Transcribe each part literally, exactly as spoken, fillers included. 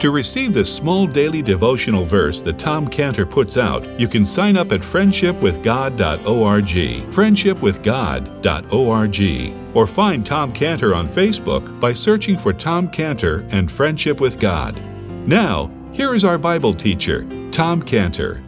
To receive this small daily devotional verse that Tom Cantor puts out, you can sign up at friendship with god dot org, friendship with god dot org, or find Tom Cantor on Facebook by searching for Tom Cantor and Friendship with God. Now, here is our Bible teacher, Tom Cantor.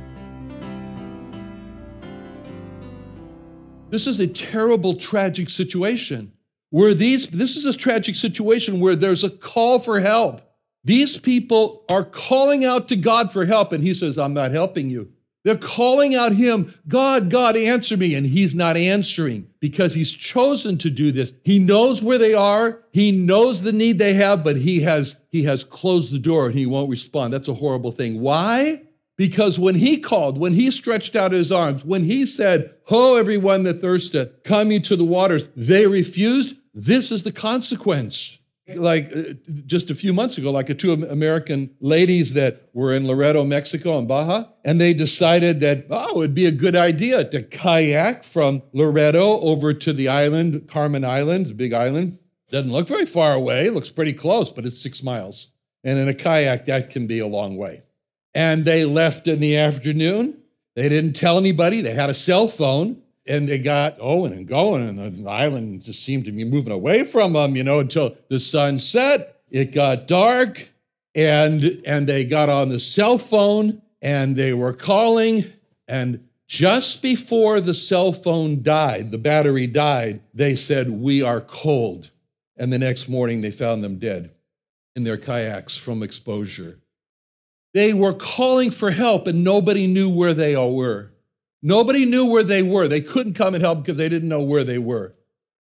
This is a terrible, tragic situation where these, this is a tragic situation where there's a call for help. These people are calling out to God for help, and he says, I'm not helping you. They're calling out him, God, God, answer me, and he's not answering because he's chosen to do this. He knows where they are. He knows the need they have, but he has, he has closed the door and he won't respond. That's a horrible thing. Why? Because when he called, when he stretched out his arms, when he said, Ho, everyone that thirsteth, come ye to the waters, they refused. This is the consequence. Like uh, just a few months ago, like a two American ladies that were in Loreto, Mexico, and Baja, and they decided that, oh, it would be a good idea to kayak from Loreto over to the island, Carmen Island, the big island. Doesn't look very far away. It looks pretty close, but it's six miles. And in a kayak, that can be a long way. And they left in the afternoon. They didn't tell anybody. They had a cell phone, and they got going and going, and the island just seemed to be moving away from them, you know, until the sun set. It got dark, and and they got on the cell phone, and they were calling, and just before the cell phone died, the battery died, they said, we are cold. And the next morning, they found them dead in their kayaks from exposure. They were calling for help, and nobody knew where they all were. Nobody knew where they were. They couldn't come and help because they didn't know where they were.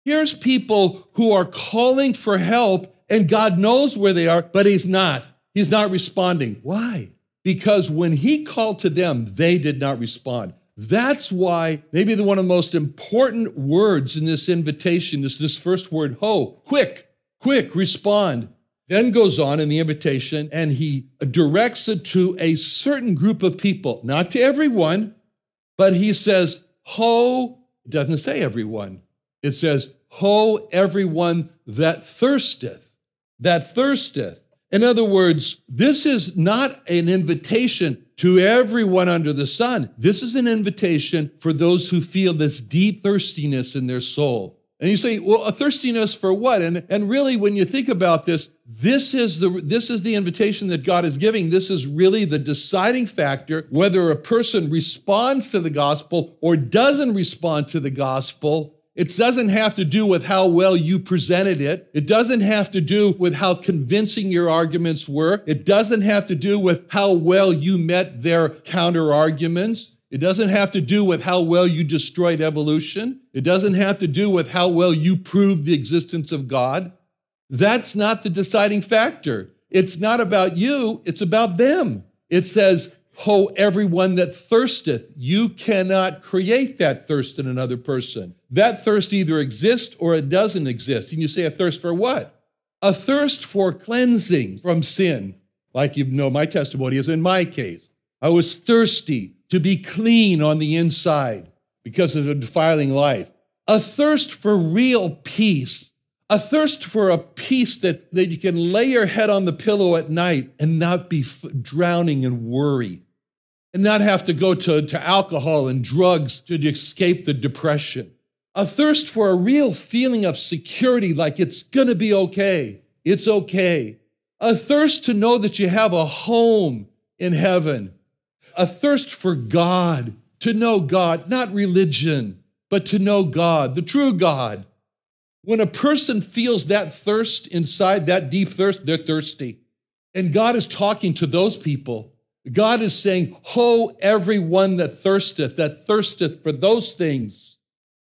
Here's people who are calling for help, and God knows where they are, but he's not. He's not responding. Why? Because when he called to them, they did not respond. That's why maybe the one of the most important words in this invitation is this first word, ho, quick, quick, respond. Then goes on in the invitation, and he directs it to a certain group of people, not to everyone, but he says, ho, it doesn't say everyone. It says, ho, everyone that thirsteth, that thirsteth. In other words, this is not an invitation to everyone under the sun. This is an invitation for those who feel this deep thirstiness in their soul. And you say, well, a thirstiness for what? And and really, when you think about this, this is the this is the invitation that God is giving. This is really the deciding factor whether a person responds to the gospel or doesn't respond to the gospel. It doesn't have to do with how well you presented it. It doesn't have to do with how convincing your arguments were. It doesn't have to do with how well you met their counter-arguments. It doesn't have to do with how well you destroyed evolution. It doesn't have to do with how well you proved the existence of God. That's not the deciding factor. It's not about you, it's about them. It says, ho, everyone that thirsteth. You cannot create that thirst in another person. That thirst either exists or it doesn't exist. And you say a thirst for what? A thirst for cleansing from sin. Like you know, my testimony is in my case. I was thirsty to be clean on the inside because of a defiling life. A thirst for real peace, a thirst for a peace that, that you can lay your head on the pillow at night and not be f- drowning in worry and not have to go to, to alcohol and drugs to escape the depression. A thirst for a real feeling of security, like it's going to be okay. It's okay. A thirst to know that you have a home in heaven. A thirst for God, to know God, not religion, but to know God, the true God. When a person feels that thirst inside, that deep thirst, they're thirsty. And God is talking to those people. God is saying, ho, everyone that thirsteth, that thirsteth for those things.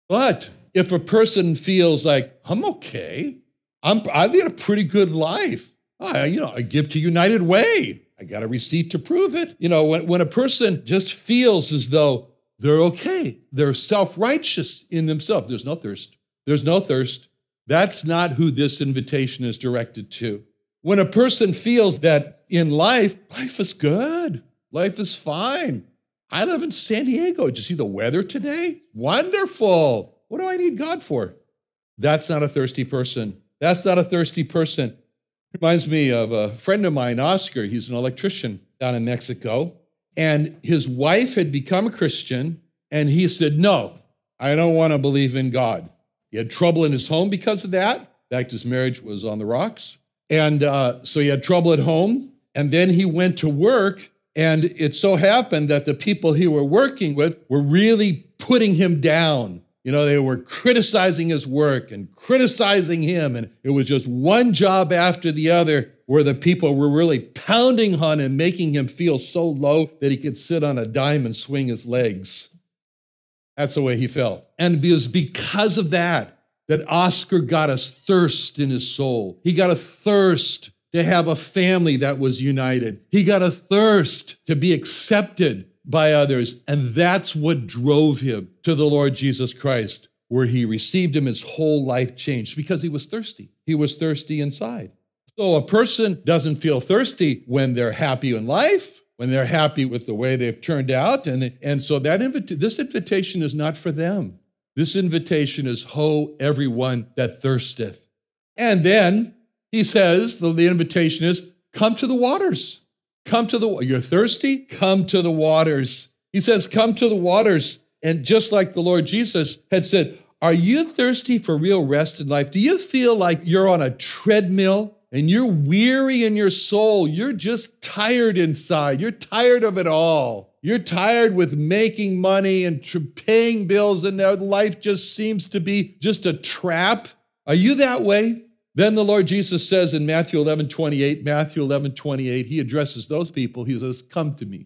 But if a person feels like, I'm okay, I'm, I lead a pretty good life. I, you know, I give to United Way. I got a receipt to prove it. You know, when, when a person just feels as though they're okay, they're self-righteous in themselves, there's no thirst. There's no thirst. That's not who this invitation is directed to. When a person feels that in life, life is good, life is fine. I live in San Diego. Did you see the weather today? Wonderful. What do I need God for? That's not a thirsty person. That's not a thirsty person. Reminds me of a friend of mine, Oscar. He's an electrician down in Mexico. And his wife had become a Christian. And he said, no, I don't want to believe in God. He had trouble in his home because of that. In fact, his marriage was on the rocks. And uh, so he had trouble at home. And then he went to work. And it so happened that the people he were working with were really putting him down. You know, they were criticizing his work and criticizing him. And it was just one job after the other where the people were really pounding on him, making him feel so low that he could sit on a dime and swing his legs. That's the way he felt. And it was because of that that Oscar got a thirst in his soul. He got a thirst to have a family that was united. He got a thirst to be accepted by others. And that's what drove him to the Lord Jesus Christ, where he received him, his whole life changed because he was thirsty. He was thirsty inside. So a person doesn't feel thirsty when they're happy in life, when they're happy with the way they've turned out. And, and so that invita- this invitation is not for them. This invitation is, ho, everyone that thirsteth. And then he says, the, the invitation is, come to the waters. Come to the waters. You're thirsty? Come to the waters. He says, come to the waters. And just like the Lord Jesus had said, are you thirsty for real rest in life? Do you feel like you're on a treadmill and you're weary in your soul? You're just tired inside. You're tired of it all. You're tired with making money and tr- paying bills, and their life just seems to be just a trap. Are you that way? Then the Lord Jesus says in Matthew eleven twenty-eight, Matthew eleven twenty-eight, he addresses those people. He says, come to me.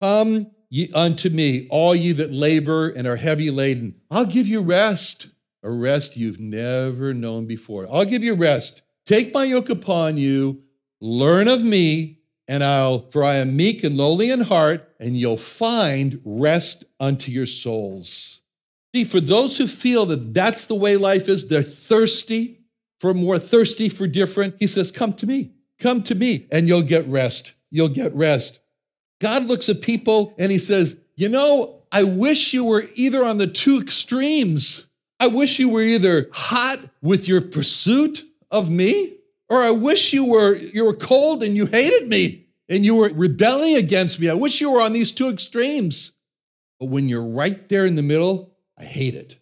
Come ye unto me, all ye that labor and are heavy laden. I'll give you rest, a rest you've never known before. I'll give you rest. Take my yoke upon you. Learn of me. And I'll, for I am meek and lowly in heart, and you'll find rest unto your souls. See, for those who feel that that's the way life is, they're thirsty for more, thirsty for different. He says, come to me, come to me, and you'll get rest. You'll get rest. God looks at people and he says, you know, I wish you were either on the two extremes. I wish you were either hot with your pursuit of me, or I wish you were you were cold and you hated me and you were rebelling against me. I wish you were on these two extremes. But when you're right there in the middle, I hate it.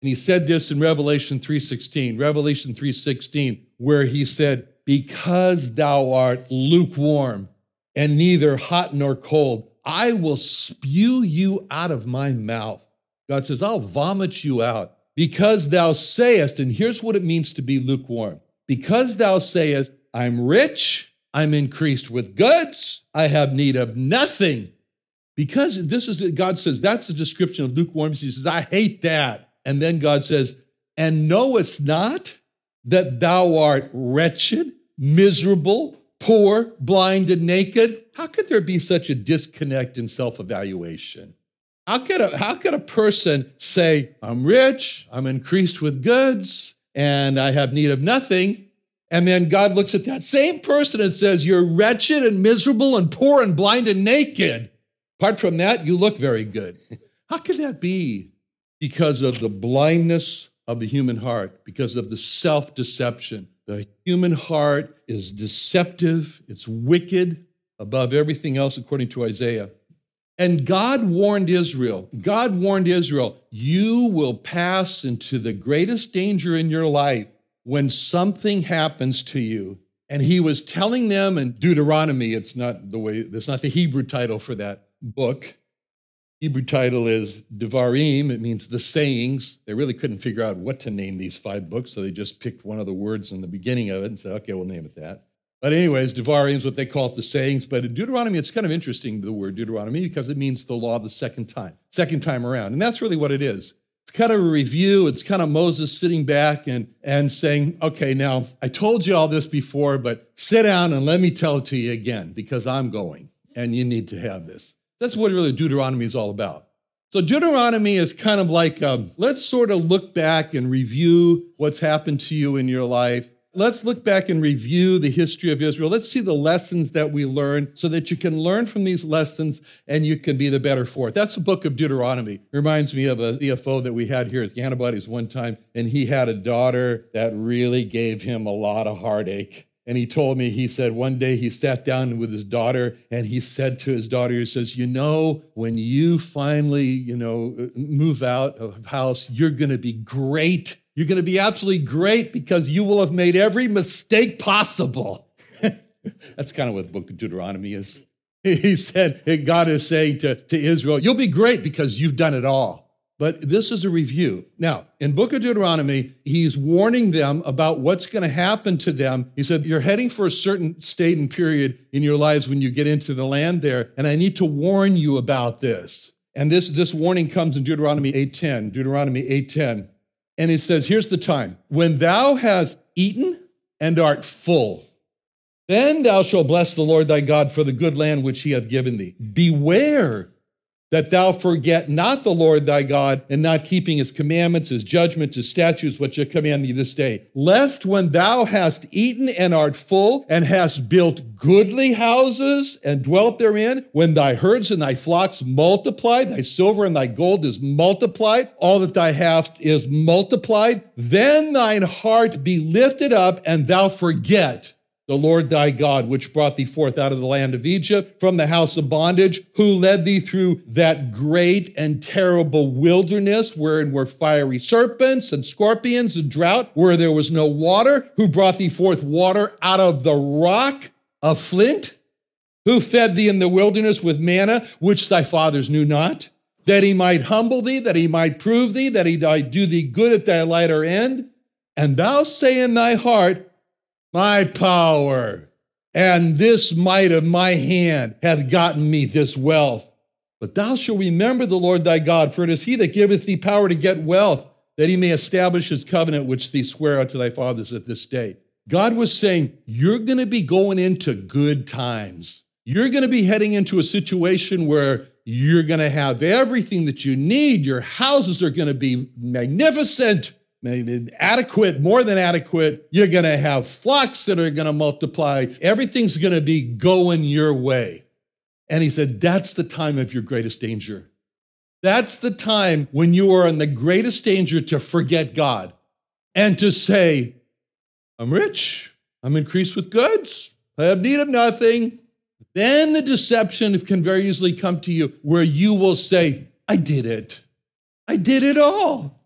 And he said this in Revelation three sixteen, Revelation three sixteen, where he said, because thou art lukewarm and neither hot nor cold, I will spew you out of my mouth. God says, I'll vomit you out because thou sayest, and here's what it means to be lukewarm. Because thou sayest, I'm rich, I'm increased with goods, I have need of nothing. Because this is, God says, that's the description of lukewarmness. He says, I hate that. And then God says, and knowest not that thou art wretched, miserable, poor, blind, and naked? How could there be such a disconnect in self-evaluation? How could a, how could a person say, I'm rich, I'm increased with goods, and I have need of nothing? And then God looks at that same person and says, you're wretched and miserable and poor and blind and naked. Apart from that, you look very good. How could that be? Because of the blindness of the human heart because of the self-deception. The human heart is deceptive, it's wicked above everything else, according to Isaiah. And God warned Israel, God warned Israel, you will pass into the greatest danger in your life when something happens to you. And he was telling them in Deuteronomy, it's not the way, it's not the Hebrew title for that book. Hebrew title is Devarim, it means the sayings. They really couldn't figure out what to name these five books, so they just picked one of the words in the beginning of it and said, okay, we'll name it that. But anyways, Devarim is what they call it, the sayings. But in Deuteronomy, it's kind of interesting, the word Deuteronomy, because it means the law the second time, second time around. And that's really what it is. It's kind of a review. It's kind of Moses sitting back and, and saying, okay, now, I told you all this before, but sit down and let me tell it to you again, because I'm going, and you need to have this. That's what really Deuteronomy is all about. So Deuteronomy is kind of like, um, let's sort of look back and review what's happened to you in your life. Let's look back and review the history of Israel. Let's see the lessons that we learned so that you can learn from these lessons and you can be the better for it. That's the book of Deuteronomy. It reminds me of a C F O that we had here at Ganabodies one time, and he had a daughter that really gave him a lot of heartache. And he told me, he said, one day he sat down with his daughter and he said to his daughter, he says, you know, when you finally, you know, move out of house, you're going to be great. You're going to be absolutely great because you will have made every mistake possible. That's kind of what the book of Deuteronomy is. He said, God is saying to, to Israel, you'll be great because you've done it all. But this is a review. Now, in book of Deuteronomy, he's warning them about what's going to happen to them. He said, you're heading for a certain state and period in your lives when you get into the land there, and I need to warn you about this. And this, this warning comes in Deuteronomy eight ten, Deuteronomy eight ten. And it says, here's the time. When thou hast eaten and art full, then thou shalt bless the Lord thy God for the good land which he hath given thee. Beware that thou forget not the Lord thy God, and not keeping his commandments, his judgments, his statutes, which I command thee this day. Lest when thou hast eaten and art full, and hast built goodly houses, and dwelt therein, when thy herds and thy flocks multiplied, thy silver and thy gold is multiplied, all that thou hast is multiplied, then thine heart be lifted up, and thou forget the Lord thy God, which brought thee forth out of the land of Egypt, from the house of bondage, who led thee through that great and terrible wilderness, wherein were fiery serpents and scorpions and drought, where there was no water, who brought thee forth water out of the rock of flint, who fed thee in the wilderness with manna, which thy fathers knew not, that he might humble thee, that he might prove thee, that he might do thee good at thy latter end. And thou say in thy heart, my power and this might of my hand hath gotten me this wealth. But thou shalt remember the Lord thy God, for it is he that giveth thee power to get wealth, that he may establish his covenant which thee sware unto thy fathers at this day. God was saying, you're going to be going into good times. You're going to be heading into a situation where you're going to have everything that you need. Your houses are going to be magnificent. Maybe adequate, more than adequate. You're going to have flocks that are going to multiply. Everything's going to be going your way. And he said, that's the time of your greatest danger. That's the time when you are in the greatest danger to forget God and to say, I'm rich. I'm increased with goods. I have need of nothing. Then the deception can very easily come to you where you will say, I did it. I did it all.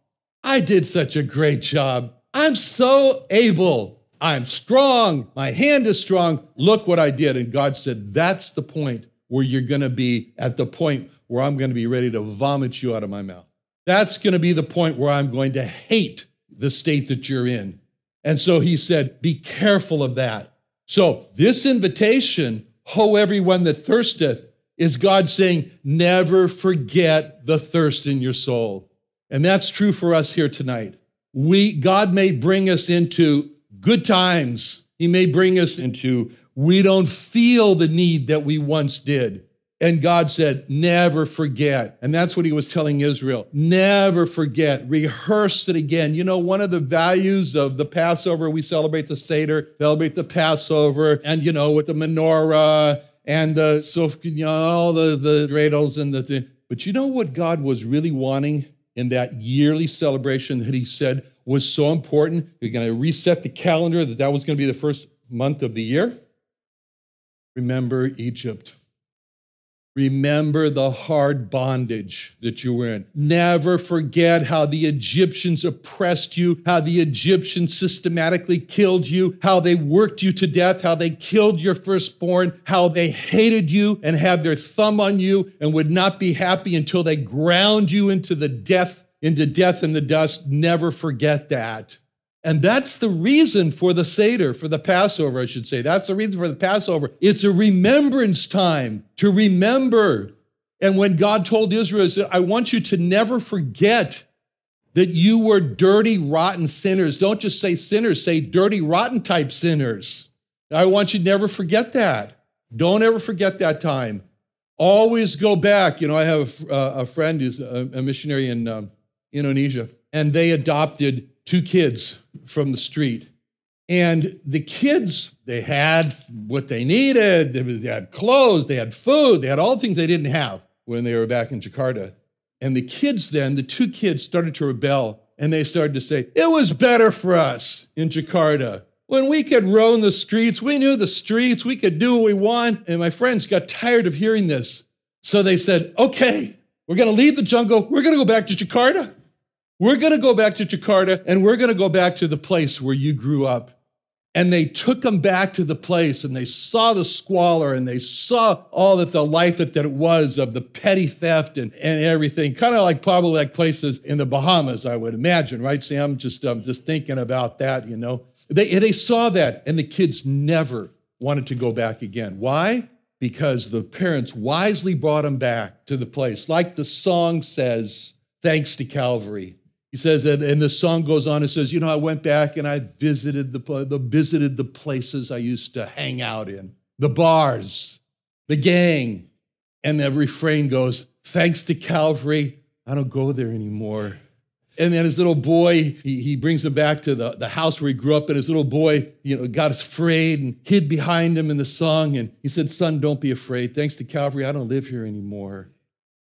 I did such a great job. I'm so able. I'm strong. My hand is strong. Look what I did. And God said, that's the point where you're going to be at the point where I'm going to be ready to vomit you out of my mouth. That's going to be the point where I'm going to hate the state that you're in. And so he said, be careful of that. So this invitation, ho, everyone that thirsteth, is God saying, never forget the thirst in your soul. And that's true for us here tonight. We, God may bring us into good times. He may bring us into, we don't feel the need that we once did. And God said, never forget. And that's what he was telling Israel. Never forget. Rehearse it again. You know, one of the values of the Passover, we celebrate the Seder, celebrate the Passover, and, you know, with the menorah and the, so, you know, all the, the dreidels and the thing. But you know what God was really wanting? in that yearly celebration that he said was so important. You're going to reset the calendar that that was going to be the first month of the year. Remember Egypt. Remember the hard bondage that you were in. Never forget how the Egyptians oppressed you, how the Egyptians systematically killed you, how they worked you to death, how they killed your firstborn, how they hated you and had their thumb on you and would not be happy until they ground you into the death, into death in the dust. Never forget that. And that's the reason for the Seder, for the Passover, I should say. That's the reason for the Passover. It's a remembrance time to remember. And when God told Israel, I want you to never forget that you were dirty, rotten sinners. Don't just say sinners, say dirty, rotten type sinners. I want you to never forget that. Don't ever forget that time. Always go back. You know, I have a, a friend who's a, a missionary in um, Indonesia, and they adopted two kids from the street. And the kids, they had what they needed. They had clothes, they had food, they had all the things they didn't have when they were back in Jakarta. And the kids then, the two kids started to rebel, and they started to say, it was better for us in Jakarta. When we could roam the streets, we knew the streets, we could do what we want. And my friends got tired of hearing this. So they said, okay, we're gonna leave the jungle, we're gonna go back to Jakarta. We're going to go back to Jakarta, and we're going to go back to the place where you grew up. And they took them back to the place, and they saw the squalor, and they saw all that the life that, that it was of the petty theft and, and everything, kind of like probably like places in the Bahamas, I would imagine, right, Sam? Just, um, just thinking about that, you know. They, they saw that, and the kids never wanted to go back again. Why? Because the parents wisely brought them back to the place. Like the song says, thanks to Calvary. He says, and the song goes on, it says, you know, I went back and I visited the, the visited the places I used to hang out in, the bars, the gang. And the refrain goes, thanks to Calvary, I don't go there anymore. And then his little boy, he, he brings him back to the, the house where he grew up, and his little boy, you know, got afraid and hid behind him in the song. And he said, son, don't be afraid. Thanks to Calvary, I don't live here anymore.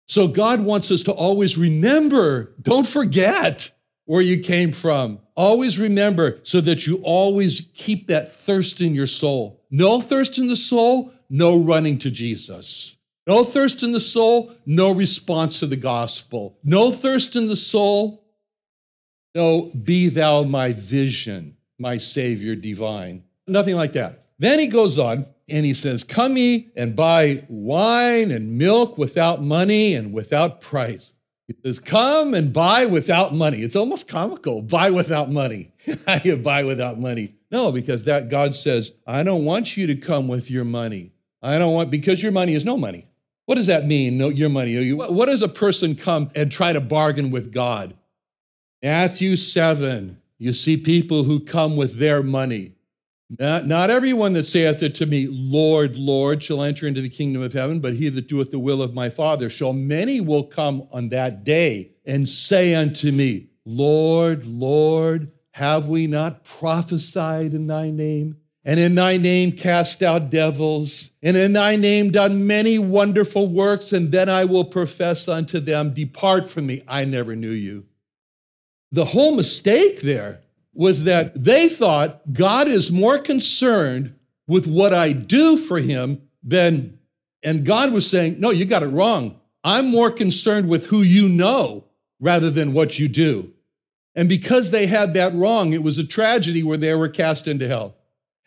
So God wants us to always remember, don't forget where you came from. Always remember so that you always keep that thirst in your soul. No thirst in the soul, no running to Jesus. No thirst in the soul, no response to the gospel. No thirst in the soul, no be thou my vision, my Savior divine. Nothing like that. Then he goes on. And he says, come ye and buy wine and milk without money and without price. He says, come and buy without money. It's almost comical, buy without money. How do you buy without money? No, because that God says, I don't want you to come with your money. I don't want, because your money is no money. What does that mean, no, your money? What does a person come and try to bargain with God? Matthew seven, you see people who come with their money. Not, not everyone that saith unto me, Lord, Lord, shall enter into the kingdom of heaven, but he that doeth the will of my Father shall. Many will come on that day and say unto me, Lord, Lord, have we not prophesied in thy name? And in thy name cast out devils, and in thy name done many wonderful works, and then I will profess unto them, depart from me, I never knew you. The whole mistake there was that they thought God is more concerned with what I do for him than, and God was saying, no, you got it wrong. I'm more concerned with who you know rather than what you do. And because they had that wrong, it was a tragedy where they were cast into hell.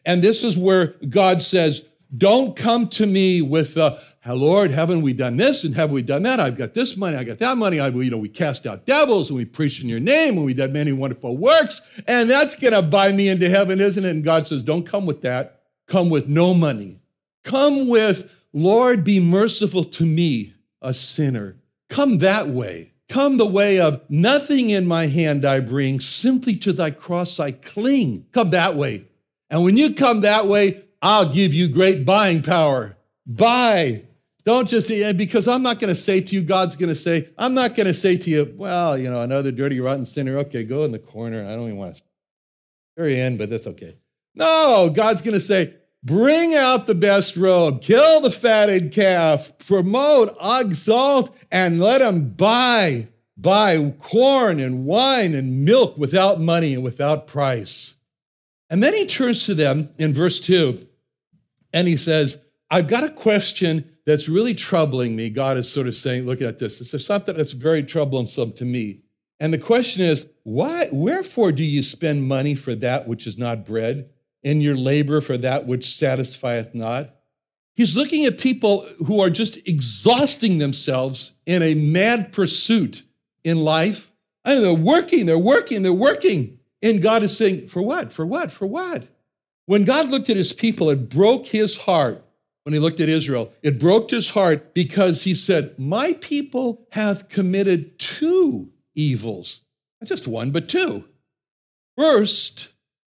And this is where God says, don't come to me with, uh, Lord, haven't we done this and have we done that? I've got this money, I got that money. I, you know, we cast out devils and we preach in your name and we did many wonderful works, and that's going to buy me into heaven, isn't it? And God says, don't come with that. Come with no money. Come with, Lord, be merciful to me, a sinner. Come that way. Come the way of nothing in my hand I bring, simply to thy cross I cling. Come that way. And when you come that way, I'll give you great buying power. Buy. Don't just, because I'm not going to say to you, God's going to say, I'm not going to say to you, well, you know, another dirty, rotten sinner. Okay, go in the corner. I don't even want to very end, but that's okay. No, God's going to say, bring out the best robe, kill the fatted calf, promote, exalt, and let them buy. buy corn and wine and milk without money and without price. And then he turns to them in verse two, and he says, I've got a question that's really troubling me. God is sort of saying, look at this. It's something that's very troublesome to me. And the question is, why? Wherefore do you spend money for that which is not bread, and your labor for that which satisfieth not? He's looking at people who are just exhausting themselves in a mad pursuit in life. And they're working, they're working, they're working. And God is saying, for what, for what, for what? When God looked at his people, it broke his heart. When he looked at Israel, it broke his heart because he said, my people have committed two evils. Not just one, but two. First,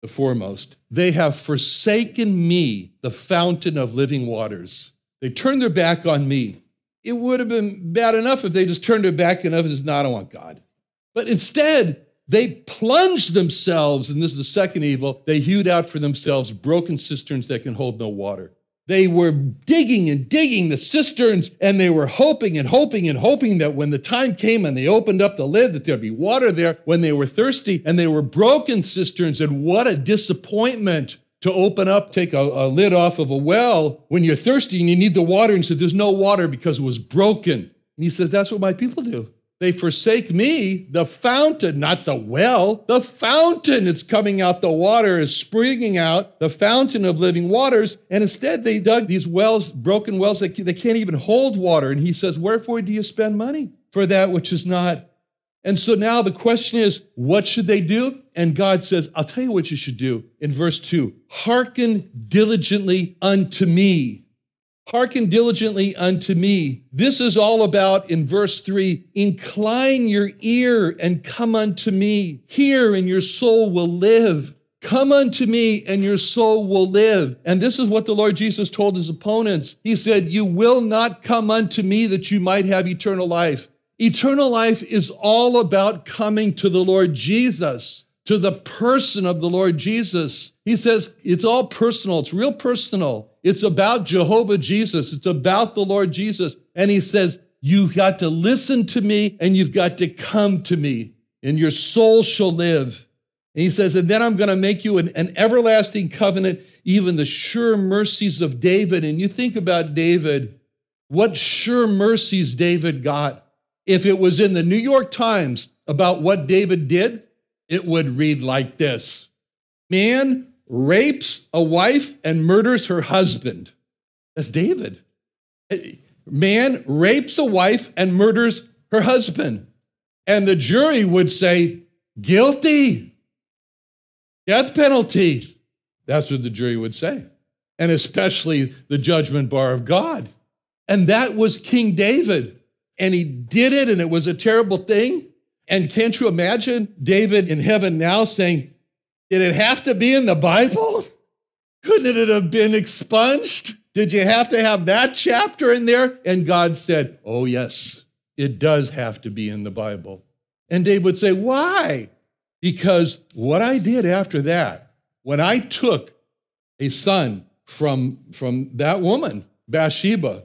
the foremost, they have forsaken me, the fountain of living waters. They turned their back on me. It would have been bad enough if they just turned their back enough and said, no, I don't want God. But instead, they plunged themselves, and this is the second evil, they hewed out for themselves broken cisterns that can hold no water. They were digging and digging the cisterns, and they were hoping and hoping and hoping that when the time came and they opened up the lid, that there'd be water there when they were thirsty, and they were broken cisterns. And what a disappointment to open up, take a, a lid off of a well when you're thirsty and you need the water, and said, there's no water because it was broken. And he says, that's what my people do. They forsake me, the fountain, not the well, the fountain that's coming out, the water is springing out, the fountain of living waters. And instead they dug these wells, broken wells, that they can't even hold water. And he says, wherefore do you spend money for that which is not? And so now the question is, what should they do? And God says, I'll tell you what you should do in verse two. Hearken diligently unto me. Hearken diligently unto me. This is all about, in verse three, incline your ear and come unto me. Hear and your soul will live. Come unto me and your soul will live. And this is what the Lord Jesus told his opponents. He said, you will not come unto me that you might have eternal life. Eternal life is all about coming to the Lord Jesus, to the person of the Lord Jesus. He says, it's all personal. It's real personal. It's about Jehovah Jesus. It's about the Lord Jesus. And he says, you've got to listen to me and you've got to come to me and your soul shall live. And he says, and then I'm going to make you an, an everlasting covenant, even the sure mercies of David. And you think about David, what sure mercies David got. If it was in the New York Times about what David did, it would read like this. Man rapes a wife and murders her husband. That's David. Man rapes a wife and murders her husband. And the jury would say, guilty, death penalty. That's what the jury would say. And especially the judgment bar of God. And that was King David. And he did it, and it was a terrible thing. And can't you imagine David in heaven now saying, did it have to be in the Bible? Couldn't it have been expunged? Did you have to have that chapter in there? And God said, oh, yes, it does have to be in the Bible. And David would say, why? Because what I did after that, when I took a son from, from that woman, Bathsheba,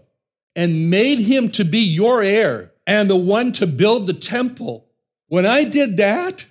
and made him to be your heir and the one to build the temple, when I did that,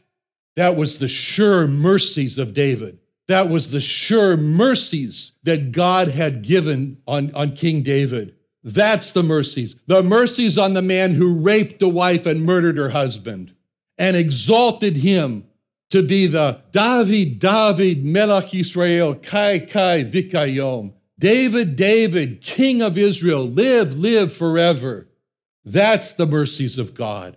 that was the sure mercies of David. That was the sure mercies that God had given on, on King David. That's the mercies. The mercies on the man who raped a wife and murdered her husband and exalted him to be the David, David, Melech Israel, Kai, Kai, Vikayom. David, David, King of Israel, live, live forever. That's the mercies of God.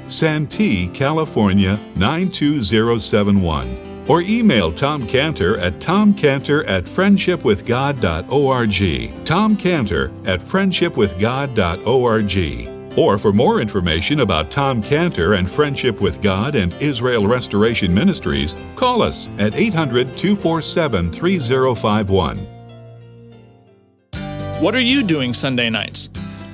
Santee, California nine two zero seven one. Or email Tom Cantor at tomcantor at friendship with god dot org, tomcantor at friendship with god dot org. Or for more information about Tom Cantor and Friendship with God and Israel Restoration Ministries, call us at eight hundred two four seven three zero five one. What are you doing Sunday nights?